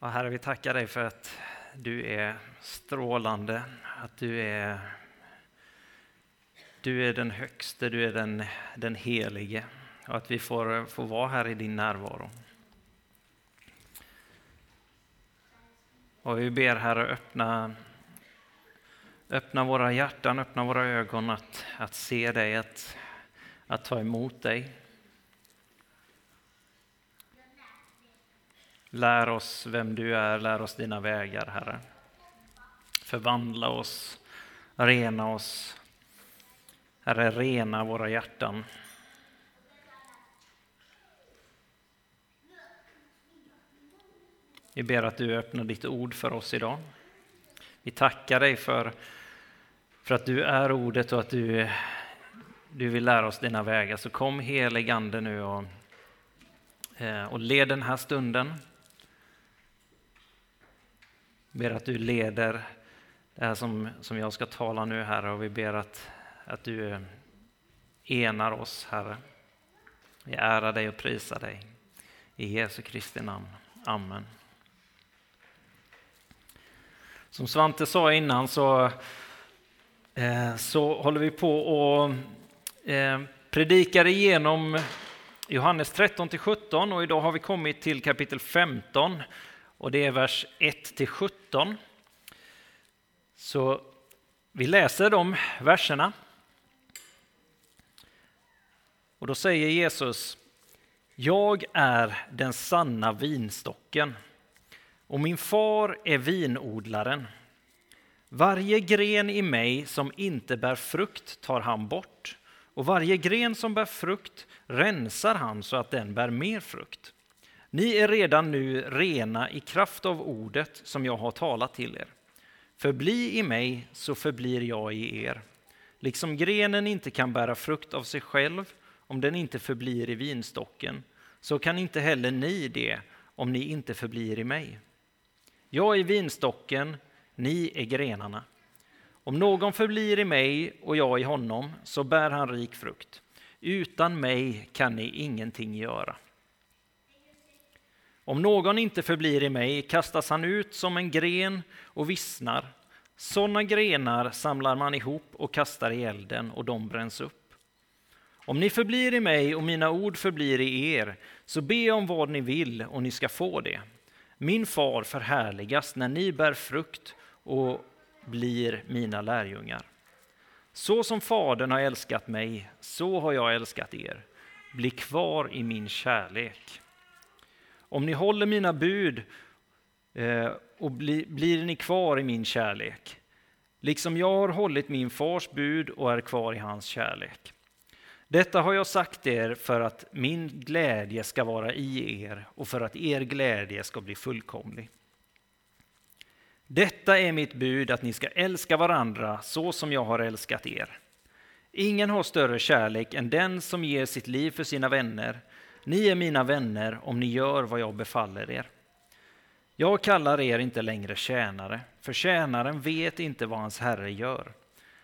Och Herre, vi tackar dig för att du är strålande, att du är den högste, du är den helige, och att vi får vara här i din närvaro. Och vi ber, Herre, öppna våra hjärtan, öppna våra ögon att se dig, att ta emot dig. Lär oss vem du är, lär oss dina vägar, Herre. Förvandla oss, rena oss. Herre, rena våra hjärtan. Vi ber att du öppnar ditt ord för oss idag. Vi tackar dig för att du är ordet och att du vill lära oss dina vägar. Så kom, helig Ande, nu och led den här stunden. Vi ber att du leder det här som jag ska tala nu, Herre. Och vi ber att du enar oss, Herre. Vi ärar dig och prisar dig. I Jesu Kristi namn. Amen. Som Svante sa innan så håller vi på och predikar igenom Johannes 13-17, och idag har vi kommit till kapitel 15, och det är vers 1-17. Så vi läser de verserna. Och då säger Jesus: "Jag är den sanna vinstocken, och min far är vinodlaren. Varje gren i mig som inte bär frukt tar han bort, och varje gren som bär frukt rensar han så att den bär mer frukt. Ni är redan nu rena i kraft av ordet som jag har talat till er. Förbli i mig, så förblir jag i er. Liksom grenen inte kan bära frukt av sig själv om den inte förblir i vinstocken, så kan inte heller ni det om ni inte förblir i mig. Jag är vinstocken, ni är grenarna. Om någon förblir i mig och jag i honom, så bär han rik frukt. Utan mig kan ni ingenting göra. Om någon inte förblir i mig kastas han ut som en gren och vissnar. Sådana grenar samlar man ihop och kastar i elden, och de bränns upp. Om ni förblir i mig och mina ord förblir i er, så be om vad ni vill och ni ska få det. Min far förhärligas när ni bär frukt och blir mina lärjungar. Så som fadern har älskat mig, så har jag älskat er. Bli kvar i min kärlek. Om ni håller mina bud och blir ni kvar i min kärlek, liksom jag har hållit min fars bud och är kvar i hans kärlek. Detta har jag sagt er för att min glädje ska vara i er och för att er glädje ska bli fullkomlig. Detta är mitt bud, att ni ska älska varandra så som jag har älskat er. Ingen har större kärlek än den som ger sitt liv för sina vänner. Ni är mina vänner om ni gör vad jag befaller er. Jag kallar er inte längre tjänare, för tjänaren vet inte vad hans herre gör.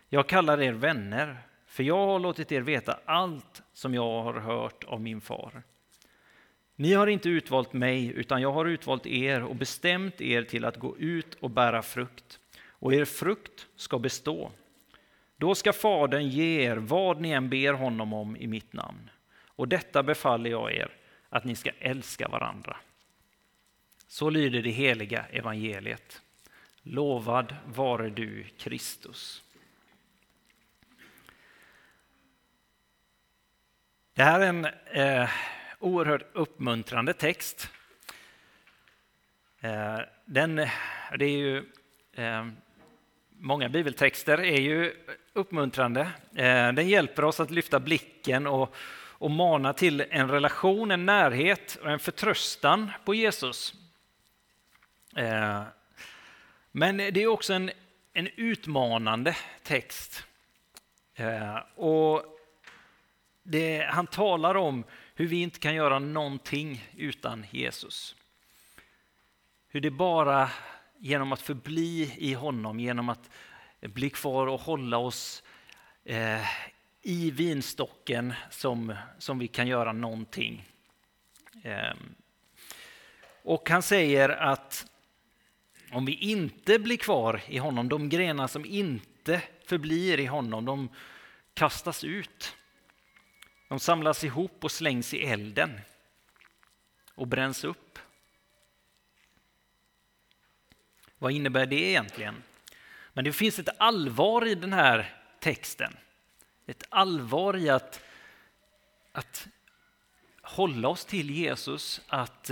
Jag kallar er vänner, för jag har låtit er veta allt som jag har hört av min far. Ni har inte utvalt mig, utan jag har utvalt er och bestämt er till att gå ut och bära frukt, och er frukt ska bestå. Då ska fadern ge er vad ni än ber honom om i mitt namn. Och detta befaller jag er, att ni ska älska varandra." Så lyder det heliga evangeliet. Lovad vare du, Kristus. Det här är en oerhört uppmuntrande text. Det är ju, många bibeltexter är ju uppmuntrande. Den hjälper oss att lyfta blicken och mana till en relation, en närhet och en förtröstan på Jesus. Men det är också en utmanande text. Och han talar om hur vi inte kan göra någonting utan Jesus. Hur det bara genom att förbli i honom, genom att bli kvar och hålla oss i vinstocken som vi kan göra någonting. Och han säger att om vi inte blir kvar i honom, de grenar som inte förblir i honom, de kastas ut. De samlas ihop och slängs i elden och bränns upp. Vad innebär det egentligen? Men det finns ett allvar i den här texten. Ett allvar i att hålla oss till Jesus, att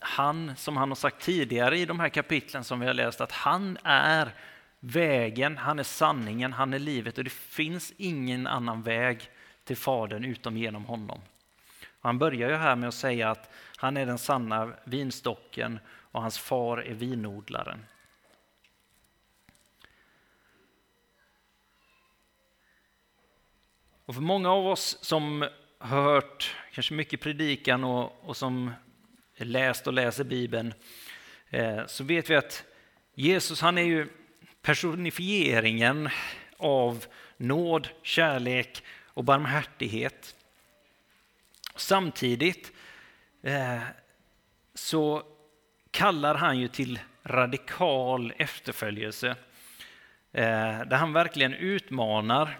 han, som han har sagt tidigare i de här kapitlen som vi har läst, att han är vägen, han är sanningen, han är livet, och det finns ingen annan väg till Fadern utom genom honom. Och han börjar ju här med att säga att han är den sanna vinstocken och hans far är vinodlaren. Och för många av oss som har hört kanske mycket predikan och som läst och läser Bibeln, så vet vi att Jesus, han är ju personifieringen av nåd, kärlek och barmhärtighet. Samtidigt så kallar han ju till radikal efterföljelse, där han verkligen utmanar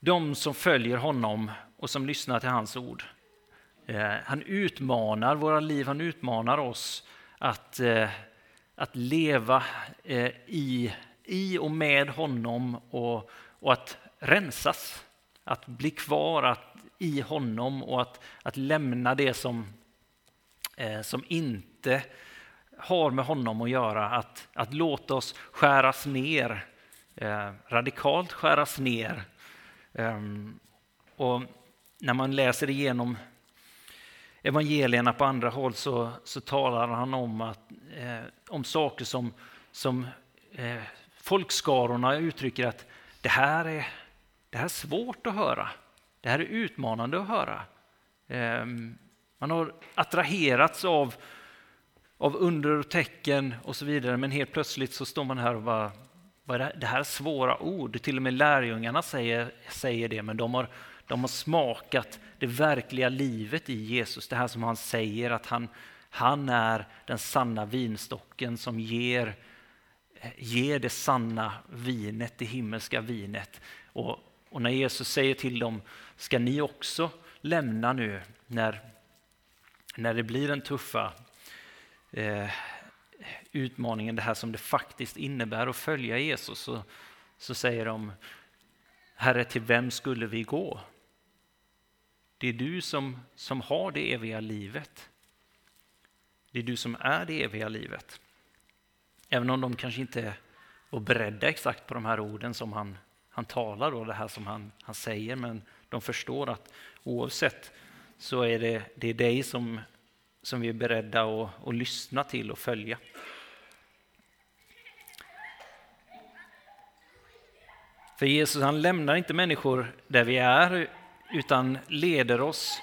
de som följer honom och som lyssnar till hans ord. Han utmanar våra liv, han utmanar oss att leva i och med honom och att rensas, att bli kvar i honom och att lämna det som inte har med honom att göra, att låta oss skäras ner, radikalt skäras ner. Och när man läser igenom evangelierna på andra håll så talar han om saker som folkskarorna uttrycker att det här är svårt att höra. Det här är utmanande att höra. Man har attraherats av under och tecken och så vidare, men helt plötsligt så står man här och bara, det här är svåra ord. Till och med lärjungarna säger det, men de har smakat det verkliga livet i Jesus. Det här som han säger, att han är den sanna vinstocken som ger det sanna vinet, det himmelska vinet. Och när Jesus säger till dem, ska ni också lämna nu när det blir den tuffa utmaningen, det här som det faktiskt innebär att följa Jesus, så säger de, Herre, till vem skulle vi gå? Det är du som har det eviga livet. Det är du som är det eviga livet. Även om de kanske inte var beredda exakt på de här orden som han talar och det här som han säger, men de förstår att oavsett så är det är dig som vi är beredda att lyssna till och följa. För Jesus, han lämnar inte människor där vi är, utan leder oss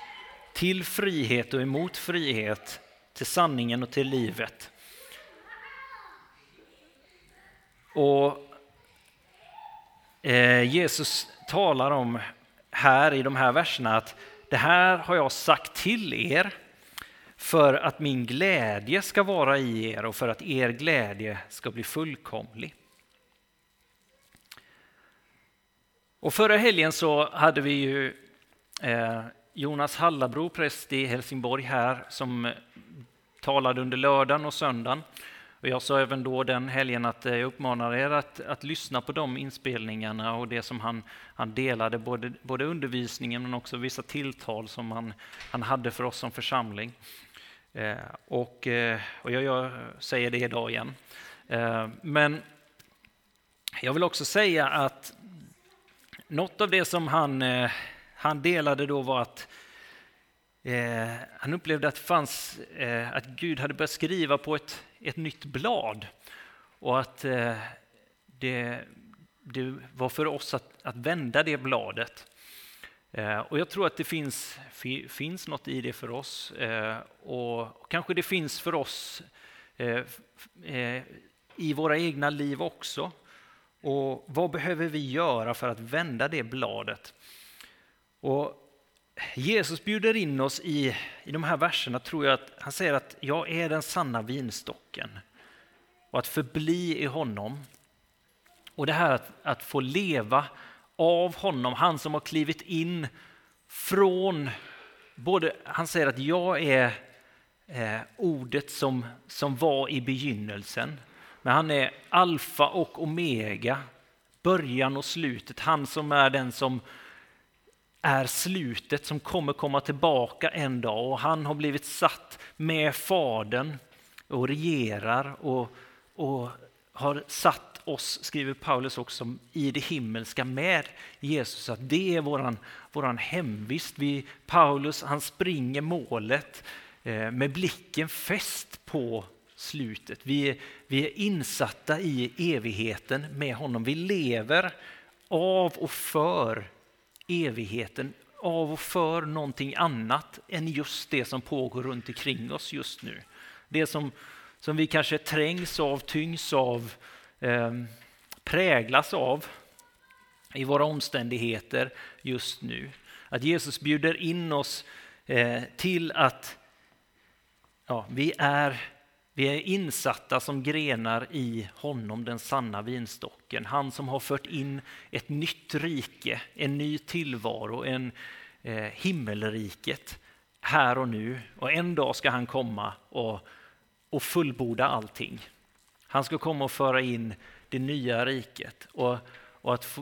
till frihet och emot frihet, till sanningen och till livet. Och Jesus talar om här i de här verserna att det här har jag sagt till er för att min glädje ska vara i er och för att er glädje ska bli fullkomlig. Och förra helgen så hade vi ju Jonas Hallabro, präst i Helsingborg här, som talade under lördagen och söndagen. Och jag sa även då den helgen att jag uppmanar er att lyssna på de inspelningarna och det som han delade, både undervisningen men också vissa tilltal som han hade för oss som församling. Och jag säger det idag igen. Men jag vill också säga att något av det som han delade då var att han upplevde att att Gud hade börjat skriva på ett nytt blad, och att det var för oss att vända det bladet. Och jag tror att det finns något i det för oss, och kanske det finns för oss i våra egna liv också. Och vad behöver vi göra för att vända det bladet? Och Jesus bjuder in oss i de här verserna, tror jag, att han säger att jag är den sanna vinstocken. Och att förbli i honom. Och det här att få leva av honom, han som har klivit in från både, han säger att jag är ordet som var i begynnelsen, men han är alfa och omega, början och slutet, han som är den som är slutet, som kommer komma tillbaka en dag, och han har blivit satt med fadern och regerar och har satt oss, skriver Paulus också, i det himmelska med Jesus. Att det är våran hemvist. Paulus, han springer målet med blicken fäst på slutet. Vi är insatta i evigheten med honom. Vi lever av och för evigheten, av och för någonting annat än just det som pågår runt omkring oss just nu. Det som vi kanske trängs av, tyngs av, präglas av i våra omständigheter just nu. Att Jesus bjuder in oss till att vi är insatta som grenar i honom, den sanna vinstocken. Han som har fört in ett nytt rike, en ny tillvaro, en himmelriket här och nu. Och en dag ska han komma och fullborda allting. Han ska komma och föra in det nya riket, och att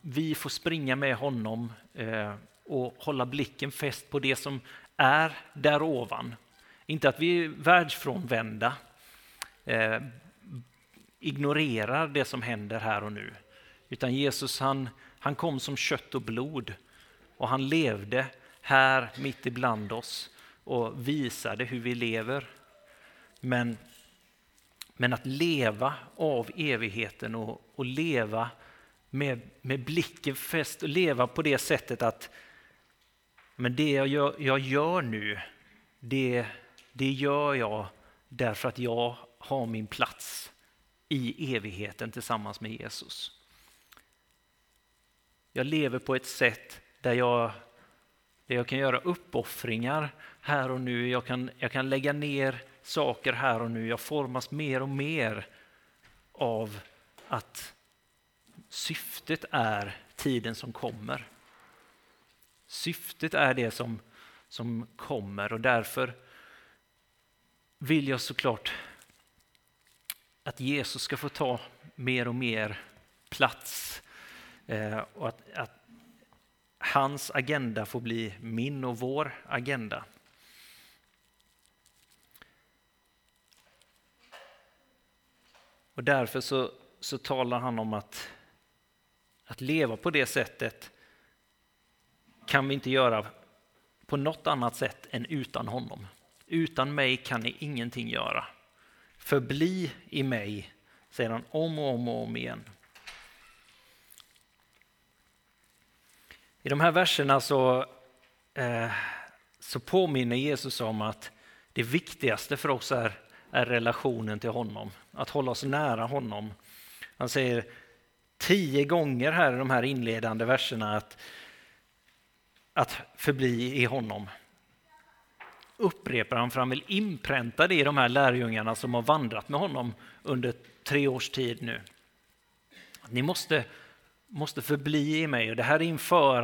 vi får springa med honom och hålla blicken fäst på det som är där ovan. Inte att vi är världsfrånvända, ignorerar det som händer här och nu. Utan Jesus, han kom som kött och blod, och han levde här mitt ibland oss och visade hur vi lever. Men att leva av evigheten och leva med blicken fäst och leva på det sättet att men det jag gör nu, det gör jag därför att jag har min plats i evigheten tillsammans med Jesus. Jag lever på ett sätt där jag kan göra uppoffringar här och nu. Jag kan lägga ner saker här och nu. Jag formas mer och mer av att syftet är tiden som kommer. Syftet är det som kommer, och därför vill jag såklart att Jesus ska få ta mer och mer plats, och att hans agenda får bli min och vår agenda. Och därför så talar han om att leva på det sättet kan vi inte göra på något annat sätt än utan honom. Utan mig kan ni ingenting göra. Förbli i mig, säger han om och om igen. I de här verserna så påminner Jesus om att det viktigaste för oss är relationen till honom. Att hålla oss nära honom. Han säger 10 gånger här i de här inledande verserna att förbli i honom. Upprepar han, för han vill inpränta det i de här lärjungarna som har vandrat med honom under 3 års tid nu. Ni måste förbli i mig, och det här är inför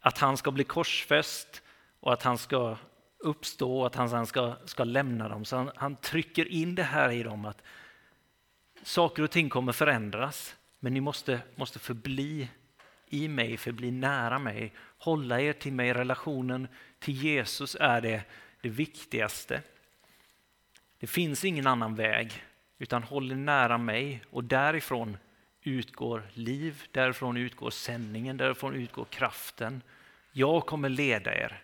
att han ska bli korsfäst och att han ska uppstå och att han ska lämna dem. Så han trycker in det här i dem att saker och ting kommer förändras, men ni måste förbli i mig, förbli nära mig, hålla er till mig. Relationen till Jesus är det viktigaste. Det finns ingen annan väg, utan håll er nära mig, och därifrån utgår liv, därifrån utgår sändningen, därifrån utgår kraften. Jag kommer leda er.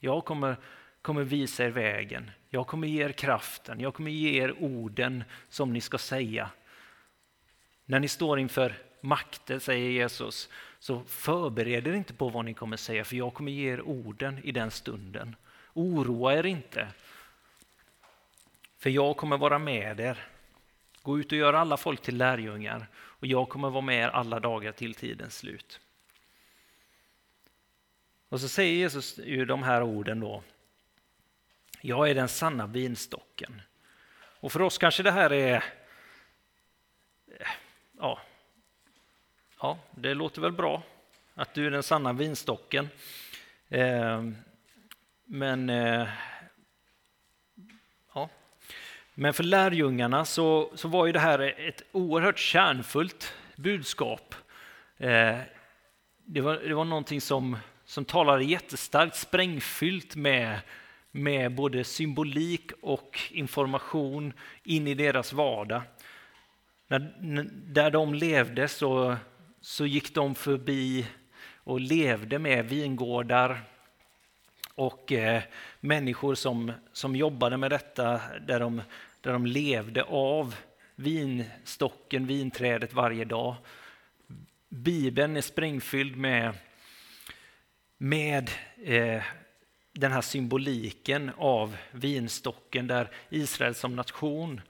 Jag kommer visa er vägen. Jag kommer ge er kraften. Jag kommer ge er orden som ni ska säga. När ni står inför makten, säger Jesus, så förbered er inte på vad ni kommer säga, för jag kommer ge er orden i den stunden. Oroa er inte, för jag kommer vara med er. Gå ut och gör alla folk till lärjungar, och jag kommer vara med er alla dagar till tidens slut. Och så säger Jesus ju de här orden då. Jag är den sanna vinstocken. Och för oss kanske det här är... Ja, det låter väl bra att du är den sanna vinstocken. Men för lärjungarna så var ju det här ett oerhört kärnfullt budskap. Det var någonting som talade jättestarkt, sprängfyllt med både symbolik och information in i deras vardag. Där de levde så gick de förbi och levde med vingårdar och människor som jobbade med detta, där de levde av vinstocken, vinträdet varje dag. Bibeln är sprängfylld med den här symboliken av vinstocken, där Israel som nation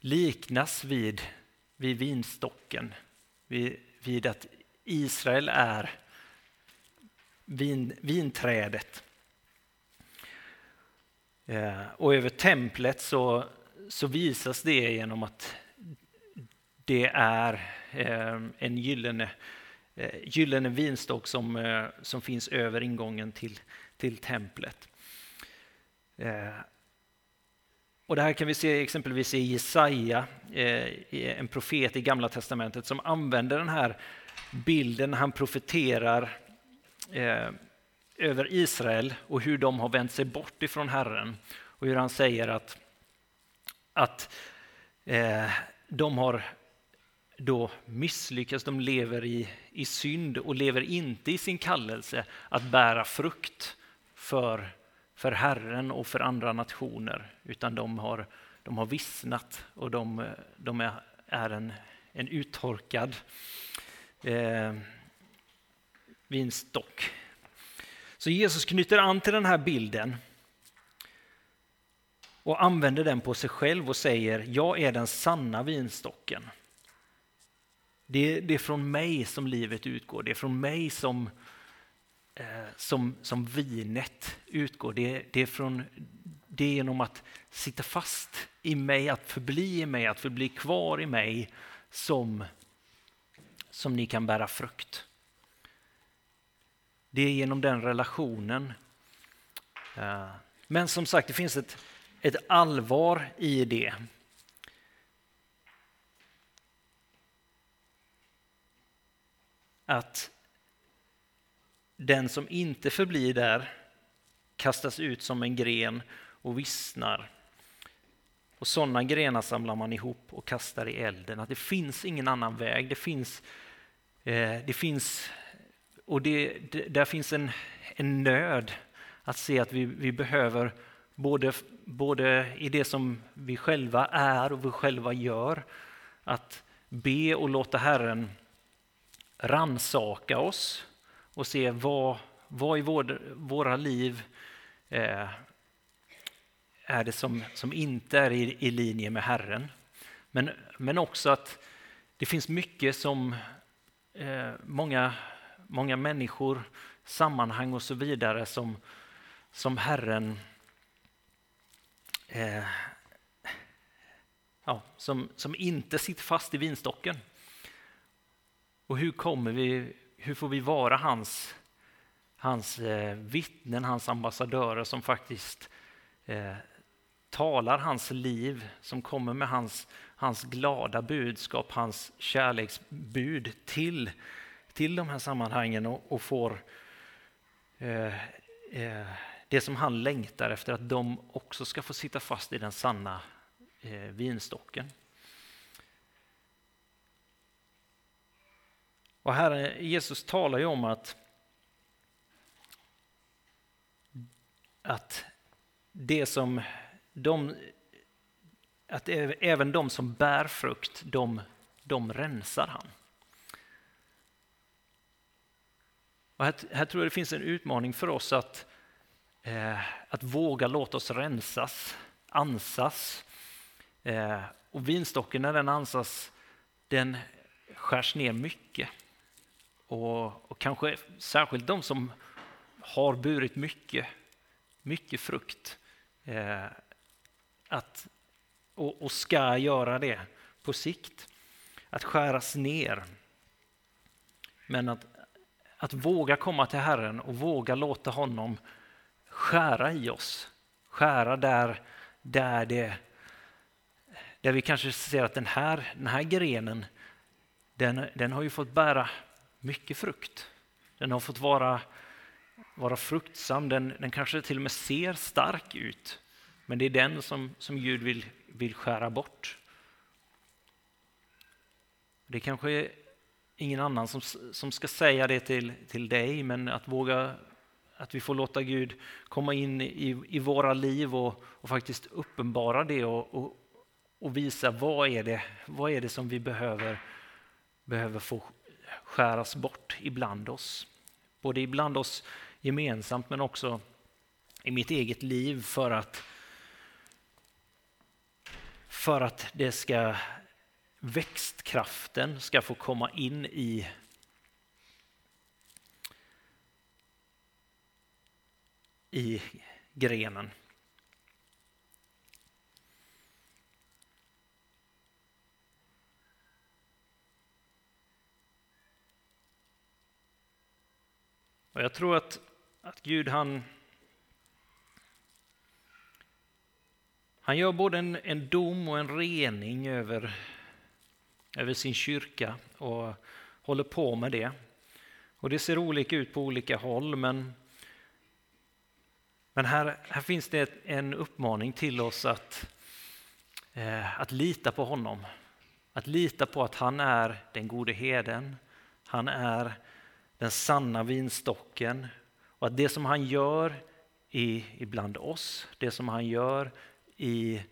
liknas vid vinstocken, vid att Israel är vinträdet. Och över templet så visas det genom att det är en gyllene vinstock som finns över ingången till templet. Och det här kan vi se exempelvis i Jesaja, en profet i Gamla testamentet som använder den här bilden. Han profeterar över Israel och hur de har vänt sig bort ifrån Herren. Och hur han säger att de har då misslyckas, de lever i synd och lever inte i sin kallelse att bära frukt för Herren och för andra nationer, utan de har vissnat och de är en uttorkad vinstock. Så Jesus knyter an till den här bilden och använder den på sig själv och säger: jag är den sanna vinstocken. Det är från mig som livet utgår. Det är från mig som vinet utgår. Det är genom att sitta fast i mig, att förbli i mig, att förbli kvar i mig som ni kan bära frukt. Det är genom den relationen. Men som sagt, det finns ett allvar i det. Att den som inte förblir där kastas ut som en gren och vissnar. Och sådana grenar samlar man ihop och kastar i elden. Att det finns ingen annan väg. Där finns en nöd att se att vi behöver både i det som vi själva är och vi själva gör, att be och låta Herren ransaka oss och se vad i våra liv är det som inte är i linje med Herren. Men också att det finns mycket som många människor, sammanhang och så vidare som Herren som inte sitter fast i vinstocken. Och hur får vi vara hans vittnen, hans ambassadörer som faktiskt talar hans liv, som kommer med hans glada budskap, hans kärleksbud till de här sammanhangen och får det som han längtar efter, att de också ska få sitta fast i den sanna vinstocken. Och här Jesus talar ju om att även de som bär frukt, de rensar han. Och här tror jag det finns en utmaning för oss att våga låta oss rensas, ansas. Och vinstocken, när den ansas, den skärs ner mycket. Och kanske särskilt de som har burit mycket frukt och ska göra det på sikt. Att skäras ner. Men att våga komma till Herren och våga låta honom skära i oss. Skära där vi kanske ser att den här grenen den har ju fått bära mycket frukt. Den har fått vara fruktsam. Den kanske till och med ser stark ut. Men det är den som Gud vill skära bort. Det kanske är ingen annan som ska säga det till dig, men att våga, att vi får låta Gud komma in i våra liv och faktiskt uppenbara det och visa vad är det som vi behöver få skäras bort ibland oss. Både ibland oss gemensamt, men också i mitt eget liv för att det ska, växtkraften ska få komma in i grenen. Och jag tror att Gud han gör både en dom och en rening över sin kyrka och håller på med det. Och det ser olika ut på olika håll, men här finns det en uppmaning till oss att lita på honom. Att lita på att han är den gode herden, han är den sanna vinstocken, och att det som han gör ibland oss, det som han gör i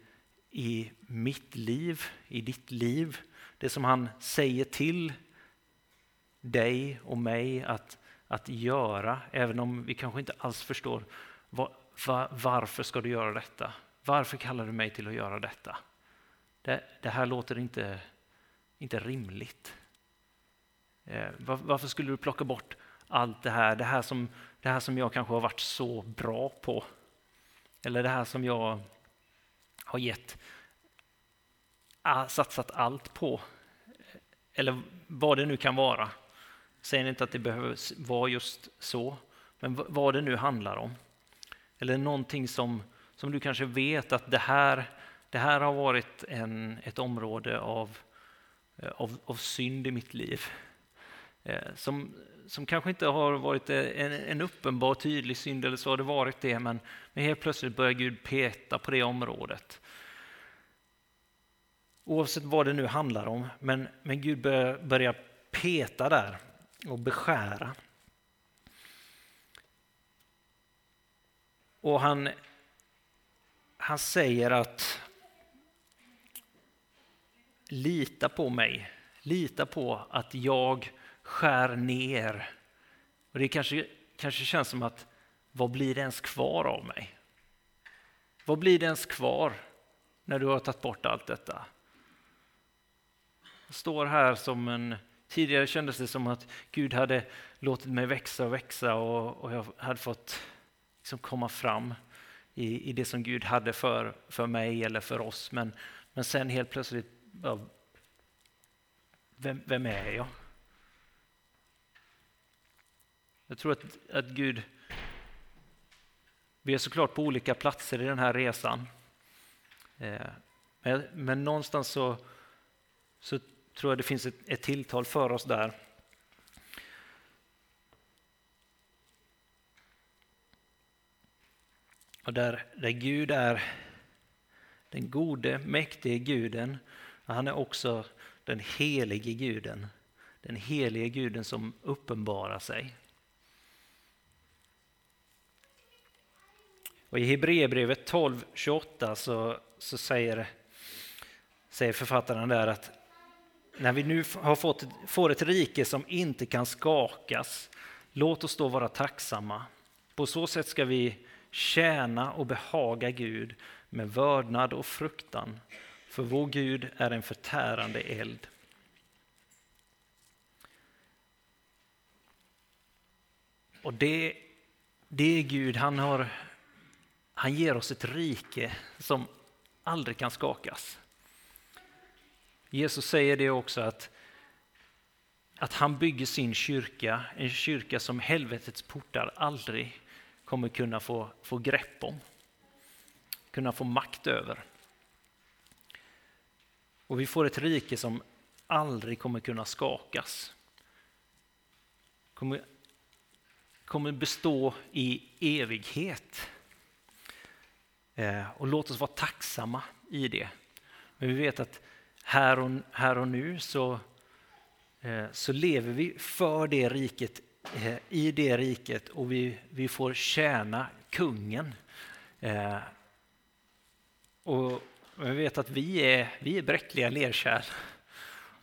mitt liv, i ditt liv, det som han säger till dig och mig att göra, även om vi kanske inte alls förstår varför ska du göra detta? Varför kallar du mig till att göra detta? Det här låter inte rimligt. Varför skulle du plocka bort allt det här som jag kanske har varit så bra på? Eller det här som jag har satsat allt på, eller vad det nu kan vara. Säger inte att det behöver vara just så, men vad det nu handlar om. Eller någonting som du kanske vet att det här har varit ett område av synd i mitt liv. Som kanske inte har varit en uppenbar tydlig synd, eller så har det varit det, men helt plötsligt börjar Gud peta på det området. Oavsett vad det nu handlar om, men Gud börjar peta där och beskära. Och han säger att lita på mig, lita på att jag skär ner. Och det kanske känns som att vad blir det ens kvar av mig? Vad blir det ens kvar när du har tagit bort allt detta? Jag står här som tidigare kändes det som att Gud hade låtit mig växa och jag hade fått liksom komma fram i det som Gud hade för mig eller för oss. Men sen helt plötsligt, vem är jag? Jag tror att Gud, vi är såklart på olika platser i den här resan. Men någonstans så tror jag det finns ett tilltal för oss där. Och där Gud är den gode, mäktige guden, han är också den helige guden. Den helige guden som uppenbarar sig. Och i Hebreerbrevet 12:28 så säger författaren där att när vi nu får ett rike som inte kan skakas, låt oss då vara tacksamma. På så sätt ska vi tjäna och behaga Gud med vördnad och fruktan. För vår Gud är en förtärande eld. Och det Det är Gud, han ger oss ett rike som aldrig kan skakas. Jesus säger det också att han bygger sin kyrka, en kyrka som helvetets portar aldrig kommer kunna få grepp om, kunna få makt över. Och vi får ett rike som aldrig kommer kunna skakas. Kommer bestå i evighet. Och låt oss vara tacksamma i det. Men vi vet att här och nu så lever vi för det riket, i det riket, och vi får tjäna kungen. Och vi vet att vi är bräckliga lerkärl.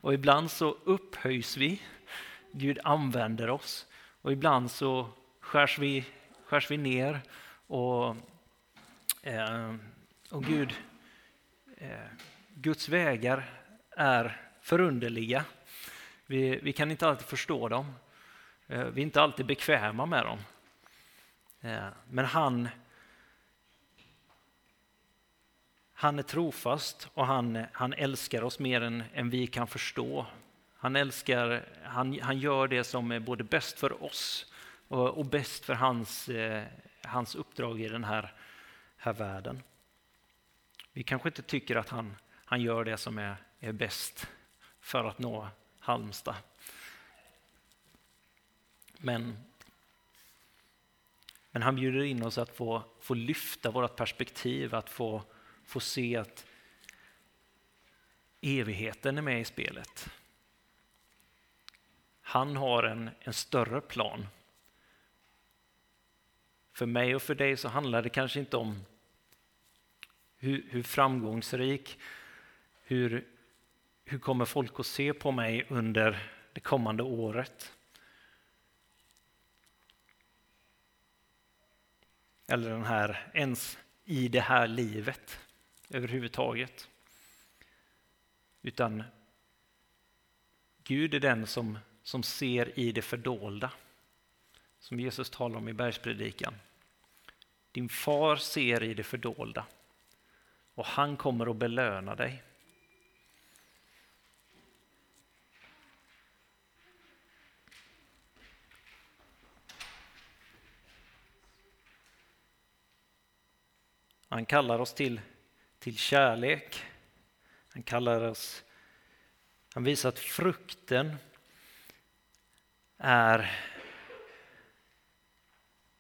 Och ibland så upphöjs vi. Gud använder oss. Och ibland så skärs vi ner. Och Guds vägar är förunderliga. Vi kan inte alltid förstå dem. Vi är inte alltid bekväma med dem. Men han är trofast, och han älskar oss mer än vi kan förstå. Han gör det som är både bäst för oss och bäst för hans uppdrag i den här världen. Vi kanske inte tycker att han gör det som är bäst för att nå Halmstad. Men han bjuder in oss att få lyfta vårt perspektiv, att få se att evigheten är med i spelet. Han har en större plan. För mig och för dig så handlar det kanske inte om hur framgångsrik, hur kommer folk att se på mig under det kommande året. Eller ens i det här livet överhuvudtaget. Utan Gud är den som ser i det fördolda, som Jesus talar om i bergspredikan. Din far ser i det fördolda, och han kommer att belöna dig. Han kallar oss till kärlek. Han visar att frukten är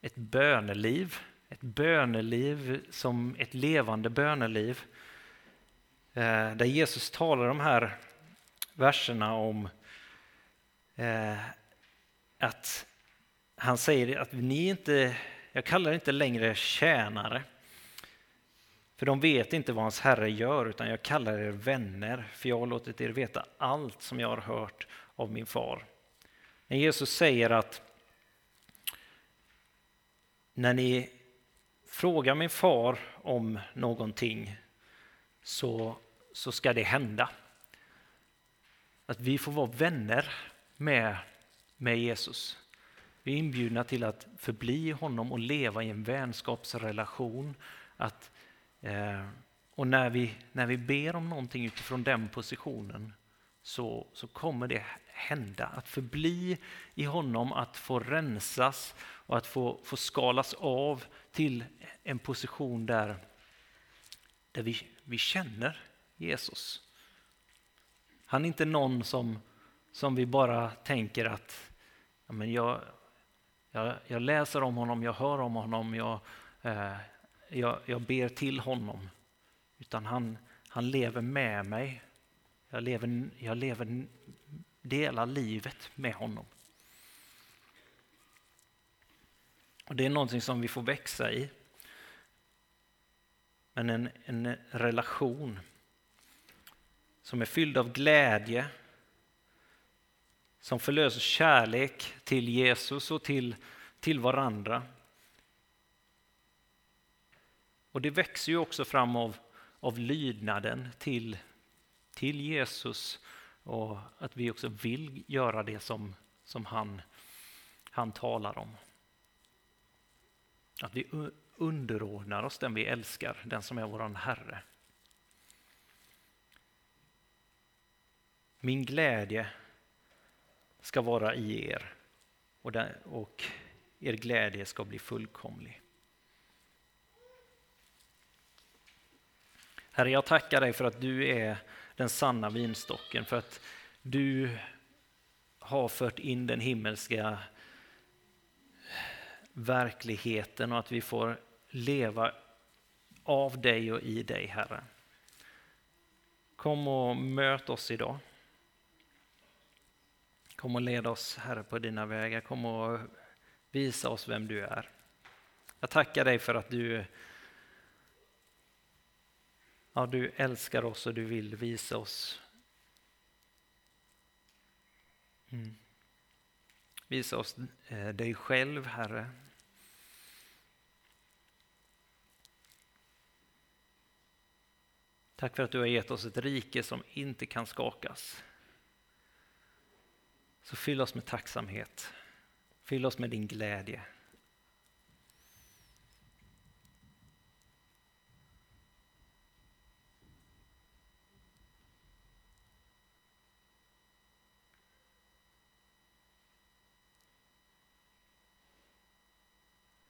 ett böneliv som ett levande böneliv. Där Jesus talar de här verserna om att han säger att jag kallar er inte längre tjänare, för de vet inte vad hans herre gör, utan jag kallar er vänner, för jag har låtit er veta allt som jag har hört av min far. Men Jesus säger att när ni frågar min far om någonting så ska det hända. Att vi får vara vänner med Jesus. Vi är inbjudna till att förbli honom och leva i en vänskapsrelation. Och när vi ber om någonting utifrån den positionen så kommer det hända. Att förbli i honom, att få rensas och att få skalas av till en position där vi känner Jesus. Han är inte någon som vi bara tänker att ja, men jag läser om honom, jag hör om honom, jag ber till honom, utan han lever med mig. Jag lever delar livet med honom. Och det är någonting som vi får växa i. Men en relation som är fylld av glädje, som förlöser kärlek till Jesus och till varandra. Och det växer ju också fram av lydnaden till Jesus, och att vi också vill göra det som han talar om. Att vi underordnar oss den vi älskar, den som är våran Herre. Min glädje ska vara i er och er glädje ska bli fullkomlig. Herre, jag tackar dig för att du är den sanna vinstocken, för att du har fört in den himmelska verkligheten och att vi får leva av dig och i dig, Herre. Kom och möt oss idag. Kom och led oss, Herre, på dina vägar. Kom och visa oss vem du är. Jag tackar dig för att du älskar oss och du vill visa oss. Visa oss dig själv, Herre. Tack för att du har gett oss ett rike som inte kan skakas. Så fyll oss med tacksamhet. Fyll oss med din glädje.